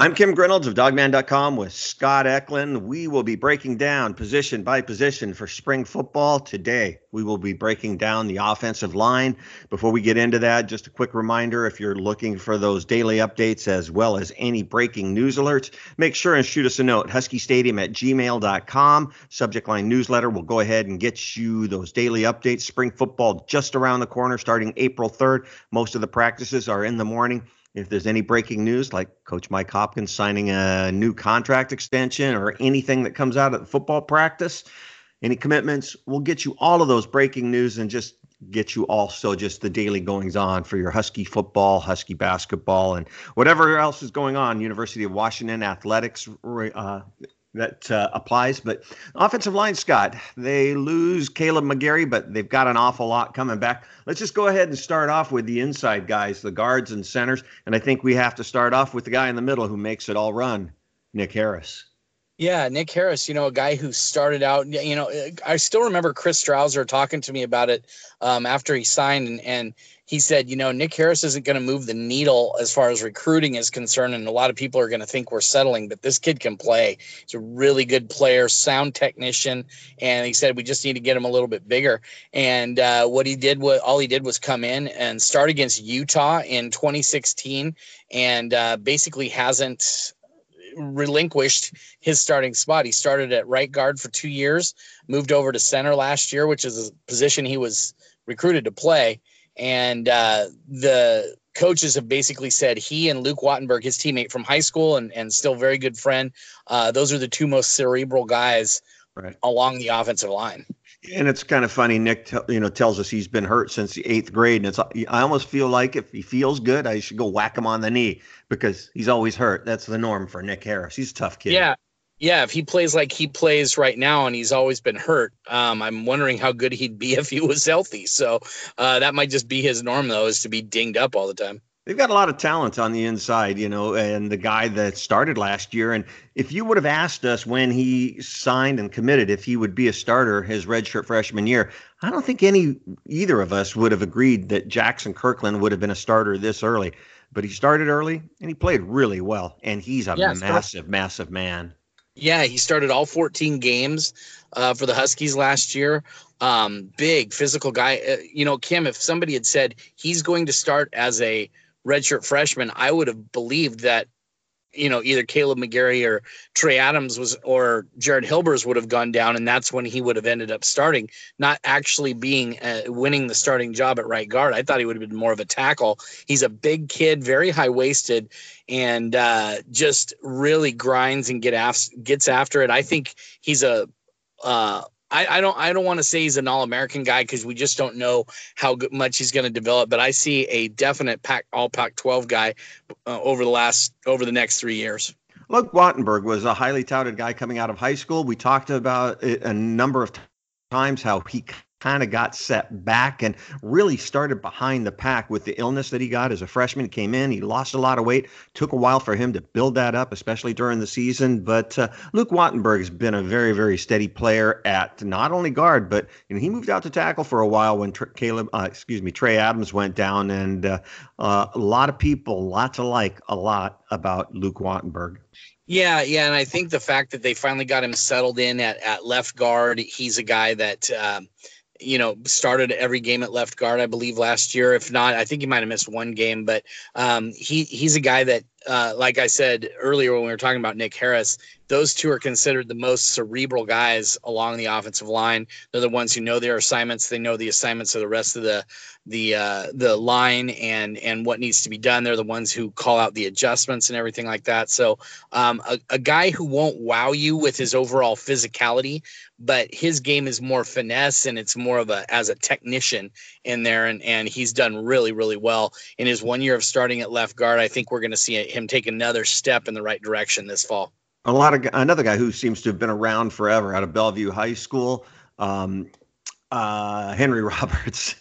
I'm Kim Grinnolds of Dawgman.com with Scott Eklund. We will be breaking down position by position for spring football today. We will be breaking down the offensive line. Before we get into that, just a quick reminder, if you're looking for those daily updates as well as any breaking news alerts, make sure and shoot us a note, huskystadium@gmail.com. Subject line newsletter will go ahead and get you those daily updates. Spring football just around the corner starting April 3rd. Most of the practices are in the morning. If there's any breaking news, like Coach Mike Hopkins signing a new contract extension or anything that comes out of the football practice, any commitments, we'll get you all of those breaking news and just get you also just the daily goings-on for your Husky football, Husky basketball, and whatever else is going on, University of Washington athletics that applies. But offensive line, Scott, they lose Caleb McGarry, but they've got an awful lot coming back. Let's just go ahead and start off with the inside guys, the guards and centers. And I think we have to start off with the guy in the middle who makes it all run, Nick Harris. Yeah, Nick Harris, a guy who started out, I still remember Chris Strauser talking to me about it after he signed, and he said, Nick Harris isn't going to move the needle as far as recruiting is concerned, and a lot of people are going to think we're settling, but this kid can play. He's a really good player, sound technician, and he said we just need to get him a little bit bigger. And all he did was come in and start against Utah in 2016 and basically hasn't relinquished his starting spot. He started at right guard for 2 years, moved over to center last year, which is a position he was recruited to play. And the coaches have basically said he and Luke Wattenberg, his teammate from high school and still very good friend, those are the two most cerebral guys along the offensive line. And it's kind of funny, Nick tells us he's been hurt since the 8th grade, and I almost feel like if he feels good, I should go whack him on the knee because he's always hurt. That's the norm for Nick Harris. He's a tough kid. Yeah, if he plays like he plays right now and he's always been hurt, I'm wondering how good he'd be if he was healthy. So that might just be his norm, though, is to be dinged up all the time. They've got a lot of talent on the inside, and the guy that started last year. And if you would have asked us when he signed and committed if he would be a starter his redshirt freshman year, I don't think either of us would have agreed that Jackson Kirkland would have been a starter this early. But he started early, and he played really well. And he's a massive man. Yeah, he started all 14 games for the Huskies last year. Big, physical guy. Kim, if somebody had said he's going to start as a redshirt freshman, I would have believed that either Caleb McGarry or Trey Adams or Jared Hilbers would have gone down, and that's when he would have ended up starting, not actually winning the starting job at right guard. I thought he would have been more of a tackle. He's a big kid, very high-waisted, and just really grinds and gets after it. I think he's I don't want to say he's an All-American guy because we just don't know how much he's going to develop. But I see a definite all Pac-12 guy over the next 3 years. Luke Wattenberg was a highly touted guy coming out of high school. We talked about it a number of times how he kind of got set back and really started behind the pack with the illness that he got as a freshman. Came in, he lost a lot of weight, took a while for him to build that up, especially during the season. But Luke Wattenberg has been a very, very steady player at not only guard, but he moved out to tackle for a while when Trey Adams went down. And a lot of people, a lot about Luke Wattenberg. Yeah, and I think the fact that they finally got him settled in at left guard, he's a guy that started every game at left guard, I believe, last year. If not, I think he might have missed one game. But he's a guy that, like I said earlier when we were talking about Nick Harris, those two are considered the most cerebral guys along the offensive line. They're the ones who know their assignments. They know the assignments of the rest of the line and what needs to be done. They're the ones who call out the adjustments and everything like that. So a guy who won't wow you with his overall physicality, but his game is more finesse and it's more of as a technician in there. And he's done really, really well in his 1 year of starting at left guard. I think we're going to see him take another step in the right direction this fall. Another guy who seems to have been around forever out of Bellevue High School, Henry Roberts.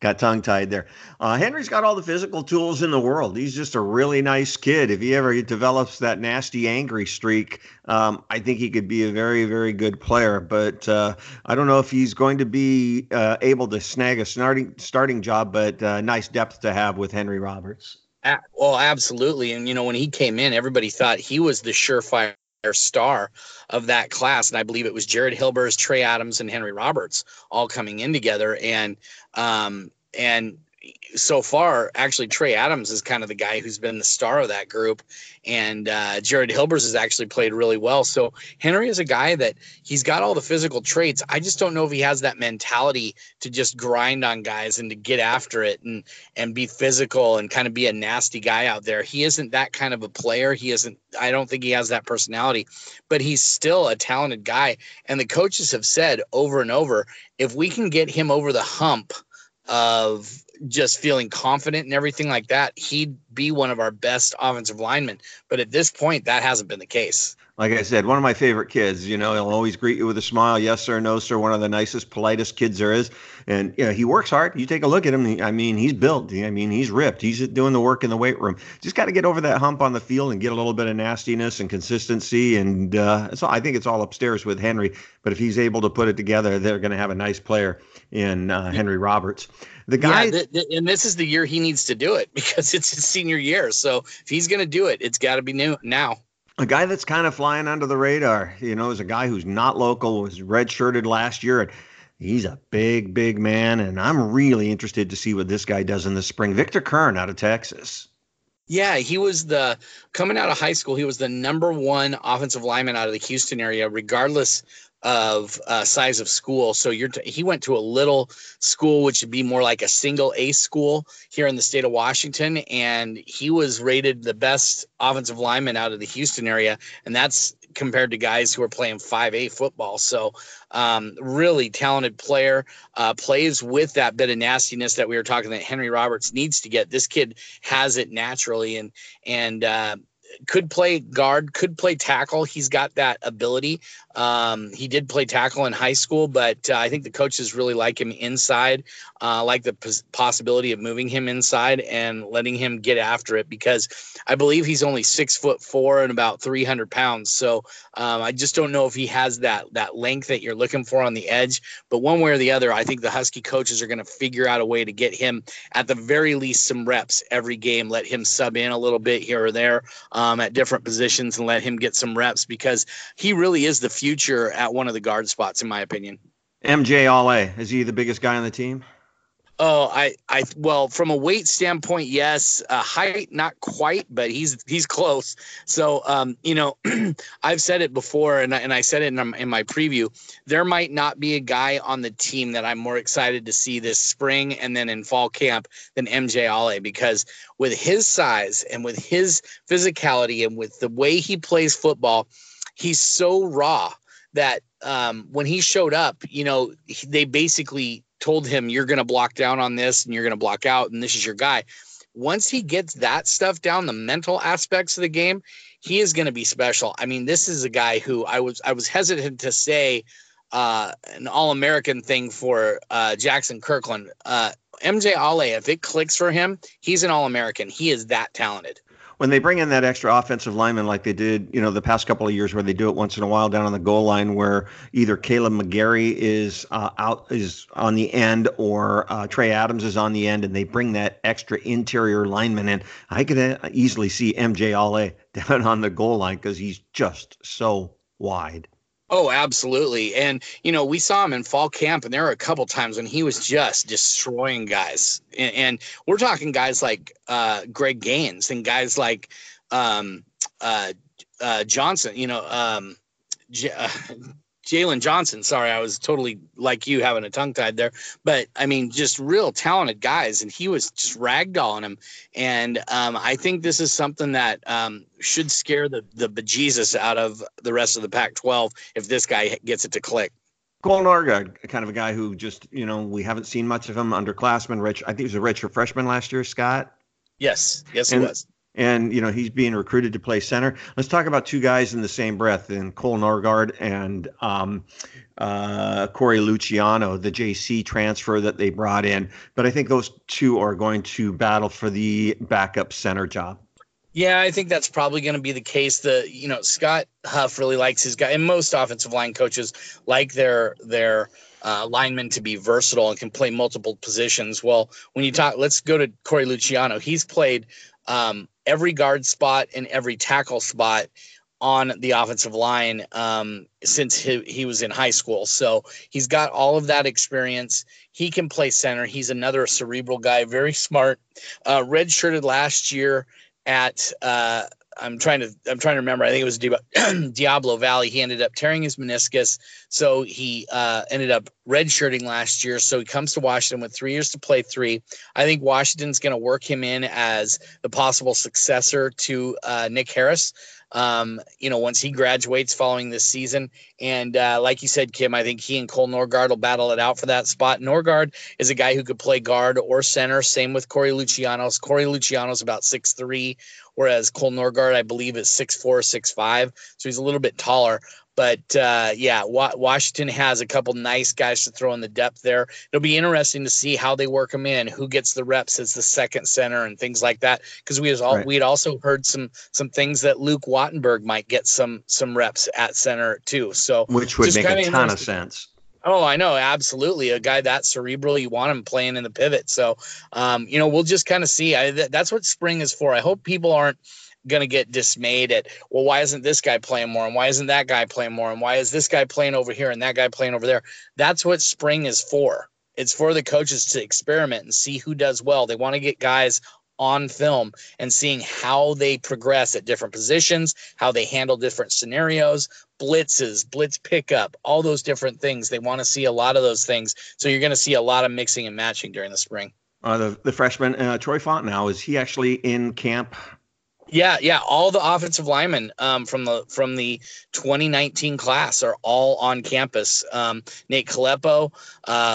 Got tongue-tied there. Henry's got all the physical tools in the world. He's just a really nice kid. If he ever develops that nasty, angry streak, I think he could be a very, very good player. But I don't know if he's going to be able to snag a starting job, but nice depth to have with Henry Roberts. Well, absolutely. And, you know, when he came in, everybody thought he was the surefire star of that class. And I believe it was Jared Hilbers, Trey Adams, and Henry Roberts all coming in together. And so far, actually, Trey Adams is kind of the guy who's been the star of that group. And Jared Hilbers has actually played really well. So Henry is a guy that he's got all the physical traits. I just don't know if he has that mentality to just grind on guys and to get after it and be physical and kind of be a nasty guy out there. He isn't that kind of a player. He isn't. I don't think he has that personality, but he's still a talented guy. And the coaches have said over and over, if we can get him over the hump of just feeling confident and everything like that, he'd be one of our best offensive linemen. But at this point, that hasn't been the case. Like I said, one of my favorite kids, you know, he'll always greet you with a smile. Yes, sir. No, sir. One of the nicest, politest kids there is. And, you know, he works hard. You take a look at him. I mean, he's built. I mean, he's ripped. He's doing the work in the weight room. Just got to get over that hump on the field and get a little bit of nastiness and consistency. And so I think it's all upstairs with Henry. But if he's able to put it together, they're going to have a nice player in Henry Roberts. The guy, yeah, and this is the year he needs to do it because it's his senior year. So if he's going to do it, it's got to be new now. A guy that's kind of flying under the radar, you know, is a guy who's not local, was redshirted last year. And he's a big, big man, and I'm really interested to see what this guy does in the spring. Victor Kern out of Texas. Yeah, he was coming out of high school, he was the #1 offensive lineman out of the Houston area, regardless of size of school. So he went to a little school, which would be more like a single A school here in the state of Washington. And he was rated the best offensive lineman out of the Houston area. And that's compared to guys who are playing 5A football. So really talented player, plays with that bit of nastiness that we were talking that Henry Roberts needs to get. This kid has it naturally and could play guard, could play tackle. He's got that ability. He did play tackle in high school, but I think the coaches really like him inside, like the possibility of moving him inside and letting him get after it, because I believe he's only 6'4" and about 300 pounds. So I just don't know if he has that length that you're looking for on the edge, but one way or the other, I think the Husky coaches are going to figure out a way to get him at the very least some reps every game, let him sub in a little bit here or there, at different positions, and let him get some reps, because he really is the future at one of the guard spots, in my opinion. MJ Olle, is he the biggest guy on the team? Oh, well, from a weight standpoint, yes. Height, not quite, but he's close. So, you know, I've said it before, and I said it in my preview. There might not be a guy on the team that I'm more excited to see this spring and then in fall camp than MJ Olle, because with his size and with his physicality and with the way he plays football, he's so raw that when he showed up, you know, they basically told him, you're going to block down on this and you're going to block out, and this is your guy. Once he gets that stuff down, the mental aspects of the game, he is going to be special. I mean, this is a guy who I was hesitant to say an All-American thing for Jackson Kirkland. MJ Olle, if it clicks for him, he's an All-American. He is that talented. When they bring in that extra offensive lineman like they did, you know, the past couple of years, where they do it once in a while down on the goal line, where either Caleb McGarry is on the end or Trey Adams is on the end, and they bring that extra interior lineman in, I could easily see MJ Olle down on the goal line because he's just so wide. Oh, absolutely. And, you know, we saw him in fall camp, and there were a couple times when he was just destroying guys. And we're talking guys like Greg Gaines and guys like Johnson, you know, Jalen Johnson. Sorry, I was totally like you, having a tongue tied there. But, I mean, just real talented guys, and he was just ragdolling him. And I think this is something that should scare the bejesus out of the rest of the Pac-12 if this guy gets it to click. Cole Norgaard, kind of a guy who just, you know, we haven't seen much of him, underclassman. I think he was a redshirt freshman last year, Scott. Yes, he was. And, you know, he's being recruited to play center. Let's talk about two guys in the same breath, in Cole Norgaard and Corey Luciano, the JC transfer that they brought in. But I think those two are going to battle for the backup center job. Yeah, I think that's probably going to be the case. Scott Huff really likes his guy, and most offensive line coaches like their linemen to be versatile and can play multiple positions. Well, when you talk, let's go to Corey Luciano. He's played every guard spot and every tackle spot on the offensive line since he was in high school. So he's got all of that experience. He can play center. He's another cerebral guy, very smart, redshirted last year at I'm trying to remember. I think it was Diablo Valley. He ended up tearing his meniscus, so he ended up redshirting last year. So he comes to Washington with 3 years to play three. I think Washington's going to work him in as the possible successor to Nick Harris. Once he graduates following this season. And like you said, Kim, I think he and Cole Norgaard will battle it out for that spot. Norgaard is a guy who could play guard or center. Same with Corey Luciano. Corey Luciano's about 6'3", whereas Cole Norgaard, I believe, is 6'4", 6'5". So he's a little bit taller. But, Washington has a couple nice guys to throw in the depth there. It'll be interesting to see how they work them in, who gets the reps as the second center and things like that, because we had also heard some things that Luke Wattenberg might get some reps at center too. So which would make a ton of sense. Oh, I know. Absolutely. A guy that cerebral, you want him playing in the pivot. So, we'll just kind of see. That's what spring is for. I hope people aren't going to get dismayed at, well, why isn't this guy playing more? And why isn't that guy playing more? And why is this guy playing over here and that guy playing over there? That's what spring is for. It's for the coaches to experiment and see who does well. They want to get guys on film and seeing how they progress at different positions, how they handle different scenarios, blitzes, blitz pickup, all those different things. They want to see a lot of those things. So you're going to see a lot of mixing and matching during the spring. The freshman, Troy Fautanu, is he actually in camp? Yeah. All the offensive linemen from the 2019 class are all on campus. Nate Kalepo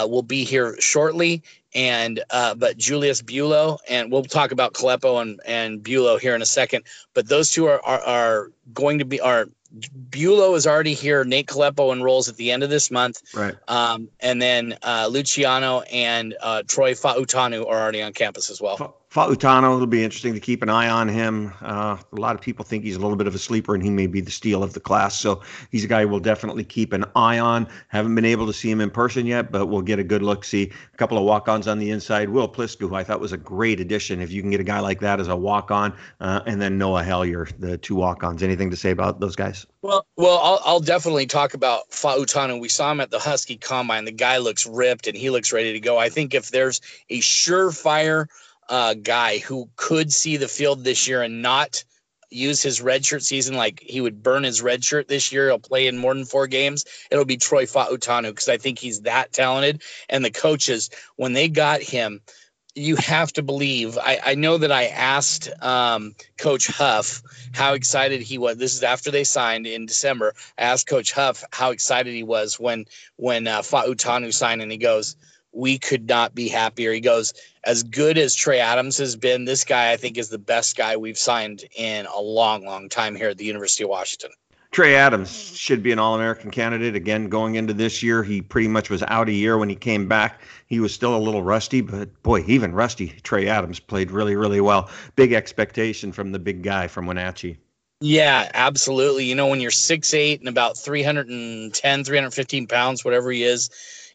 will be here shortly, but Julius Buelow, and we'll talk about Kalepo and Buelow here in a second. But those two are going to be are. Buelow is already here. Nate Kalepo enrolls at the end of this month. Right. And then Luciano and Troy Fautanu are already on campus as well. Fautanu, it'll be interesting to keep an eye on him. A lot of people think he's a little bit of a sleeper and he may be the steal of the class. So he's a guy we'll definitely keep an eye on. Haven't been able to see him in person yet, but we'll get a good look. See a couple of walk-ons on the inside. Will Plisku, who I thought was a great addition. If you can get a guy like that as a walk-on, and then Noah Hellyer, the two walk-ons. Anything to say about those guys? Well, I'll definitely talk about Fautanu. We saw him at the Husky Combine. The guy looks ripped and he looks ready to go. I think if there's a surefire guy who could see the field this year and not use his redshirt season, like he would burn his redshirt this year, he'll play in more than four games, it'll be Troy Fautanu, because I think he's that talented. And the coaches, when they got him, you have to believe. I know that I asked Coach Huff how excited he was. This is after they signed in December. I asked Coach Huff how excited he was when Fautanu signed, and he goes, we could not be happier. He goes, as good as Trey Adams has been, this guy I think is the best guy we've signed in a long, long time here at the University of Washington. Trey Adams should be an All-American candidate. Again, going into this year, he pretty much was out a year when he came back. He was still a little rusty, but boy, even rusty, Trey Adams played really, really well. Big expectation from the big guy from Wenatchee. Yeah, absolutely. When you're 6'8" and about 310, 315 pounds, whatever he is,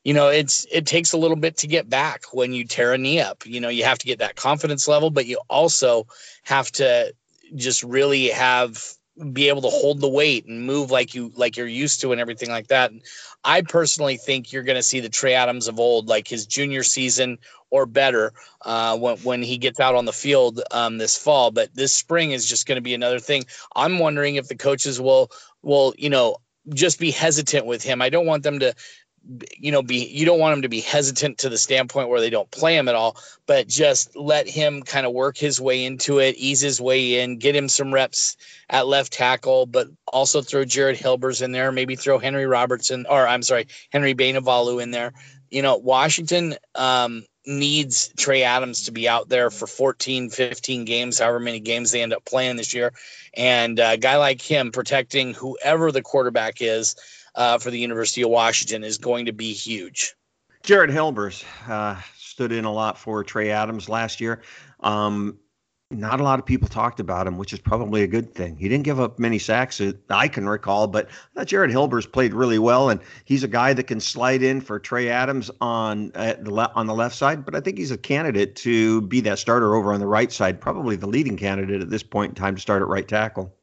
it takes a little bit to get back when you tear a knee up. You have to get that confidence level, but you also have to just really be able to hold the weight and move like you're used to and everything like that. And I personally think you're going to see the Trey Adams of old, like his junior season or better, when he gets out on the field this fall. But this spring is just going to be another thing. I'm wondering if the coaches will just be hesitant with him. I don't want them to you don't want him to be hesitant to the standpoint where they don't play him at all, but just let him kind of work his way into it, ease his way in, get him some reps at left tackle, but also throw Jared Hilbers in there, maybe throw Henry Bainavalu in there. Washington needs Trey Adams to be out there for 14, 15 games, however many games they end up playing this year. And a guy like him protecting whoever the quarterback is, for the University of Washington is going to be huge. Jared Hilbers stood in a lot for Trey Adams last year. Not a lot of people talked about him, which is probably a good thing. He didn't give up many sacks that I can recall, but I thought Jared Hilbers played really well, and he's a guy that can slide in for Trey Adams on the left side, but I think he's a candidate to be that starter over on the right side, probably the leading candidate at this point in time to start at right tackle.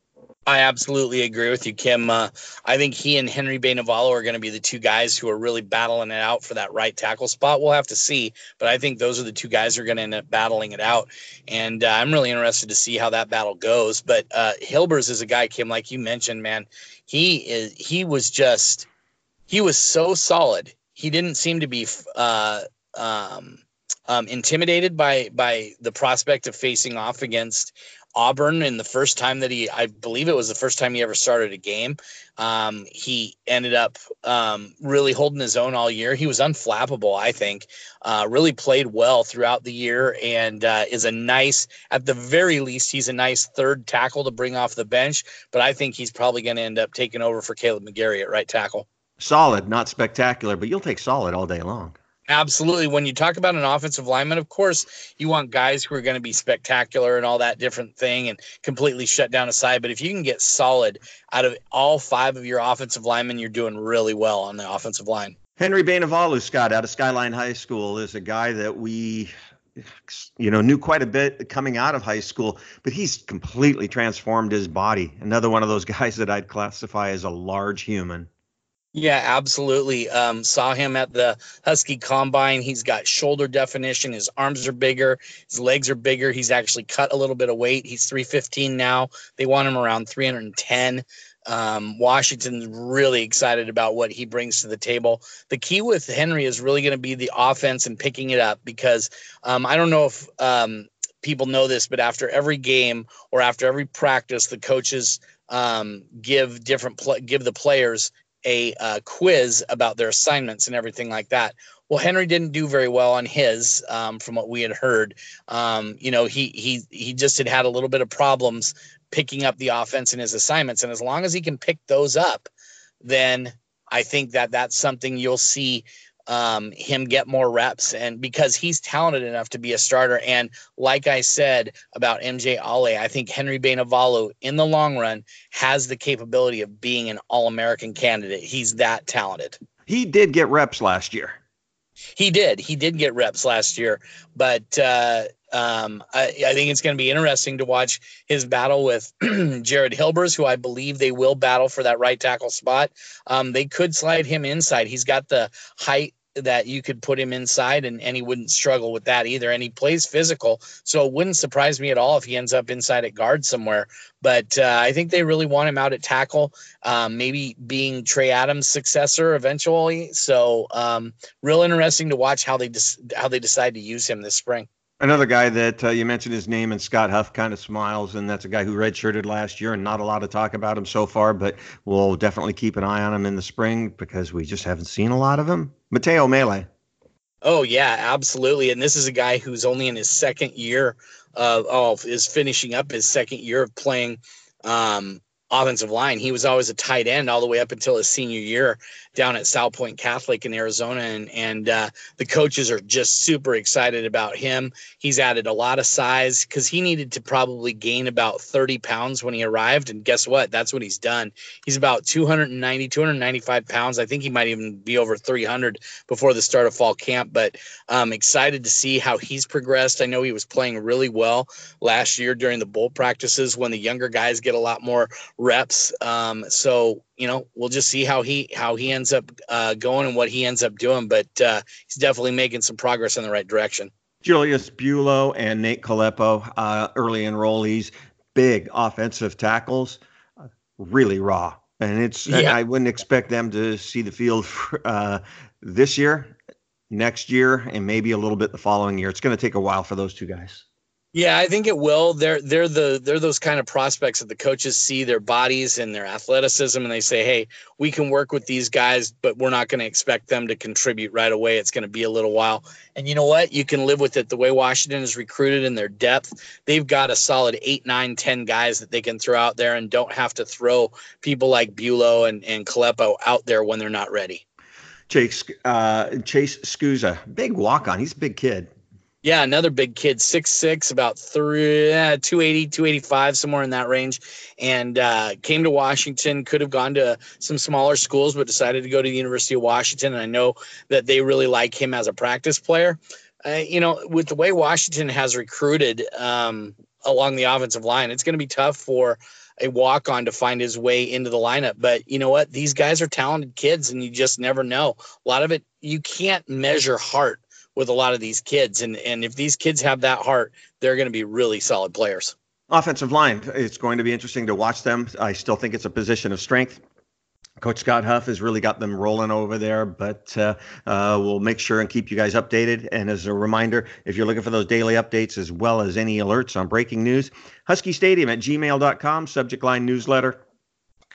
I absolutely agree with you, Kim. I think he and Henry Bainavalu are going to be the two guys who are really battling it out for that right tackle spot. We'll have to see, but I think those are the two guys who are going to end up battling it out. And I'm really interested to see how that battle goes. But Hilbers is a guy, Kim, like you mentioned, man, he was so solid. He didn't seem to be intimidated by the prospect of facing off against Auburn in the first time that I believe it was the first time he ever started a game. He ended up really holding his own all year. He was unflappable, I think, really played well throughout the year, and is a nice, at the very least, he's a nice third tackle to bring off the bench, but I think he's probably going to end up taking over for Caleb McGarry at right tackle. Solid, not spectacular, but you'll take solid all day long. Absolutely. When you talk about an offensive lineman, of course, you want guys who are going to be spectacular and all that different thing and completely shut down a side. But if you can get solid out of all five of your offensive linemen, you're doing really well on the offensive line. Henry Bainavalu, Scott, out of Skyline High School, is a guy that we knew quite a bit coming out of high school, but he's completely transformed his body. Another one of those guys that I'd classify as a large human. Yeah, absolutely. Saw him at the Husky Combine. He's got shoulder definition. His arms are bigger. His legs are bigger. He's actually cut a little bit of weight. He's 315 now. They want him around 310. Washington's really excited about what he brings to the table. The key with Henry is really going to be the offense and picking it up, because I don't know if people know this, but after every game or after every practice, the coaches give the players a quiz about their assignments and everything like that. Well, Henry didn't do very well on his, from what we had heard. He just had a little bit of problems picking up the offense in his assignments. And as long as he can pick those up, then I think that that's something you'll see him get more reps, and because he's talented enough to be a starter. And like I said about MJ Olle, I think Henry Bainavalu in the long run has the capability of being an All-American candidate. He's that talented. He did get reps last year. He did get reps last year, but I think it's going to be interesting to watch his battle with Jared Hilbers, who I believe they will battle for that right tackle spot. They could slide him inside. He's got the height that you could put him inside, and he wouldn't struggle with that either. And he plays physical, so it wouldn't surprise me at all if he ends up inside at guard somewhere. But I think they really want him out at tackle, maybe being Trey Adams' successor eventually. So real interesting to watch how they decide to use him this spring. Another guy that you mentioned his name, and Scott Huff kind of smiles, and that's a guy who redshirted last year, and not a lot of talk about him so far, but we'll definitely keep an eye on him in the spring because we just haven't seen a lot of him. Mateo Mele. Oh, yeah, absolutely. And this is a guy who's only in his second year is finishing up his second year of playing offensive line. He was always a tight end all the way up until his senior year down at South Point Catholic in Arizona. And the coaches are just super excited about him. He's added a lot of size because he needed to probably gain about 30 pounds when he arrived. And guess what? That's what he's done. He's about 290, 295 pounds. I think he might even be over 300 before the start of fall camp, but I'm excited to see how he's progressed. I know he was playing really well last year during the bowl practices when the younger guys get a lot more reps. So we'll just see how he ends up going and what he ends up doing, but he's definitely making some progress in the right direction. Julius Buelow and Nate Kalepo, early enrollees, big offensive tackles, really raw. And I wouldn't expect them to see the field this year, next year, and maybe a little bit the following year. It's going to take a while for those two guys. Yeah, I think it will. They're those kind of prospects that the coaches see their bodies and their athleticism, and they say, hey, we can work with these guys, but we're not going to expect them to contribute right away. It's going to be a little while. And you know what? You can live with it. The way Washington is recruited in their depth, they've got a solid 8, 9, 10 guys that they can throw out there and don't have to throw people like Buelow and Kalepo out there when they're not ready. Chase Scusa, big walk-on. He's a big kid. Yeah, another big kid, 6'6", about 280, 285, somewhere in that range, and came to Washington, could have gone to some smaller schools, but decided to go to the University of Washington, and I know that they really like him as a practice player. You know, with the way Washington has recruited along the offensive line, it's going to be tough for a walk-on to find his way into the lineup. But you know what? These guys are talented kids, and you just never know. A lot of it, you can't measure heart with a lot of these kids. And if these kids have that heart, they're going to be really solid players. Offensive line, it's going to be interesting to watch them. I still think it's a position of strength. Coach Scott Huff has really got them rolling over there, but we'll make sure and keep you guys updated. And as a reminder, if you're looking for those daily updates as well as any alerts on breaking news, Husky Stadium at gmail.com, subject line newsletter.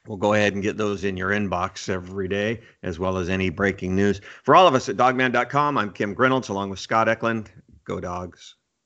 We'll go ahead and get those in your inbox every day, as well as any breaking news. For all of us at Dawgman.com, I'm Kim Grinnolds, along with Scott Eklund. Go Dogs.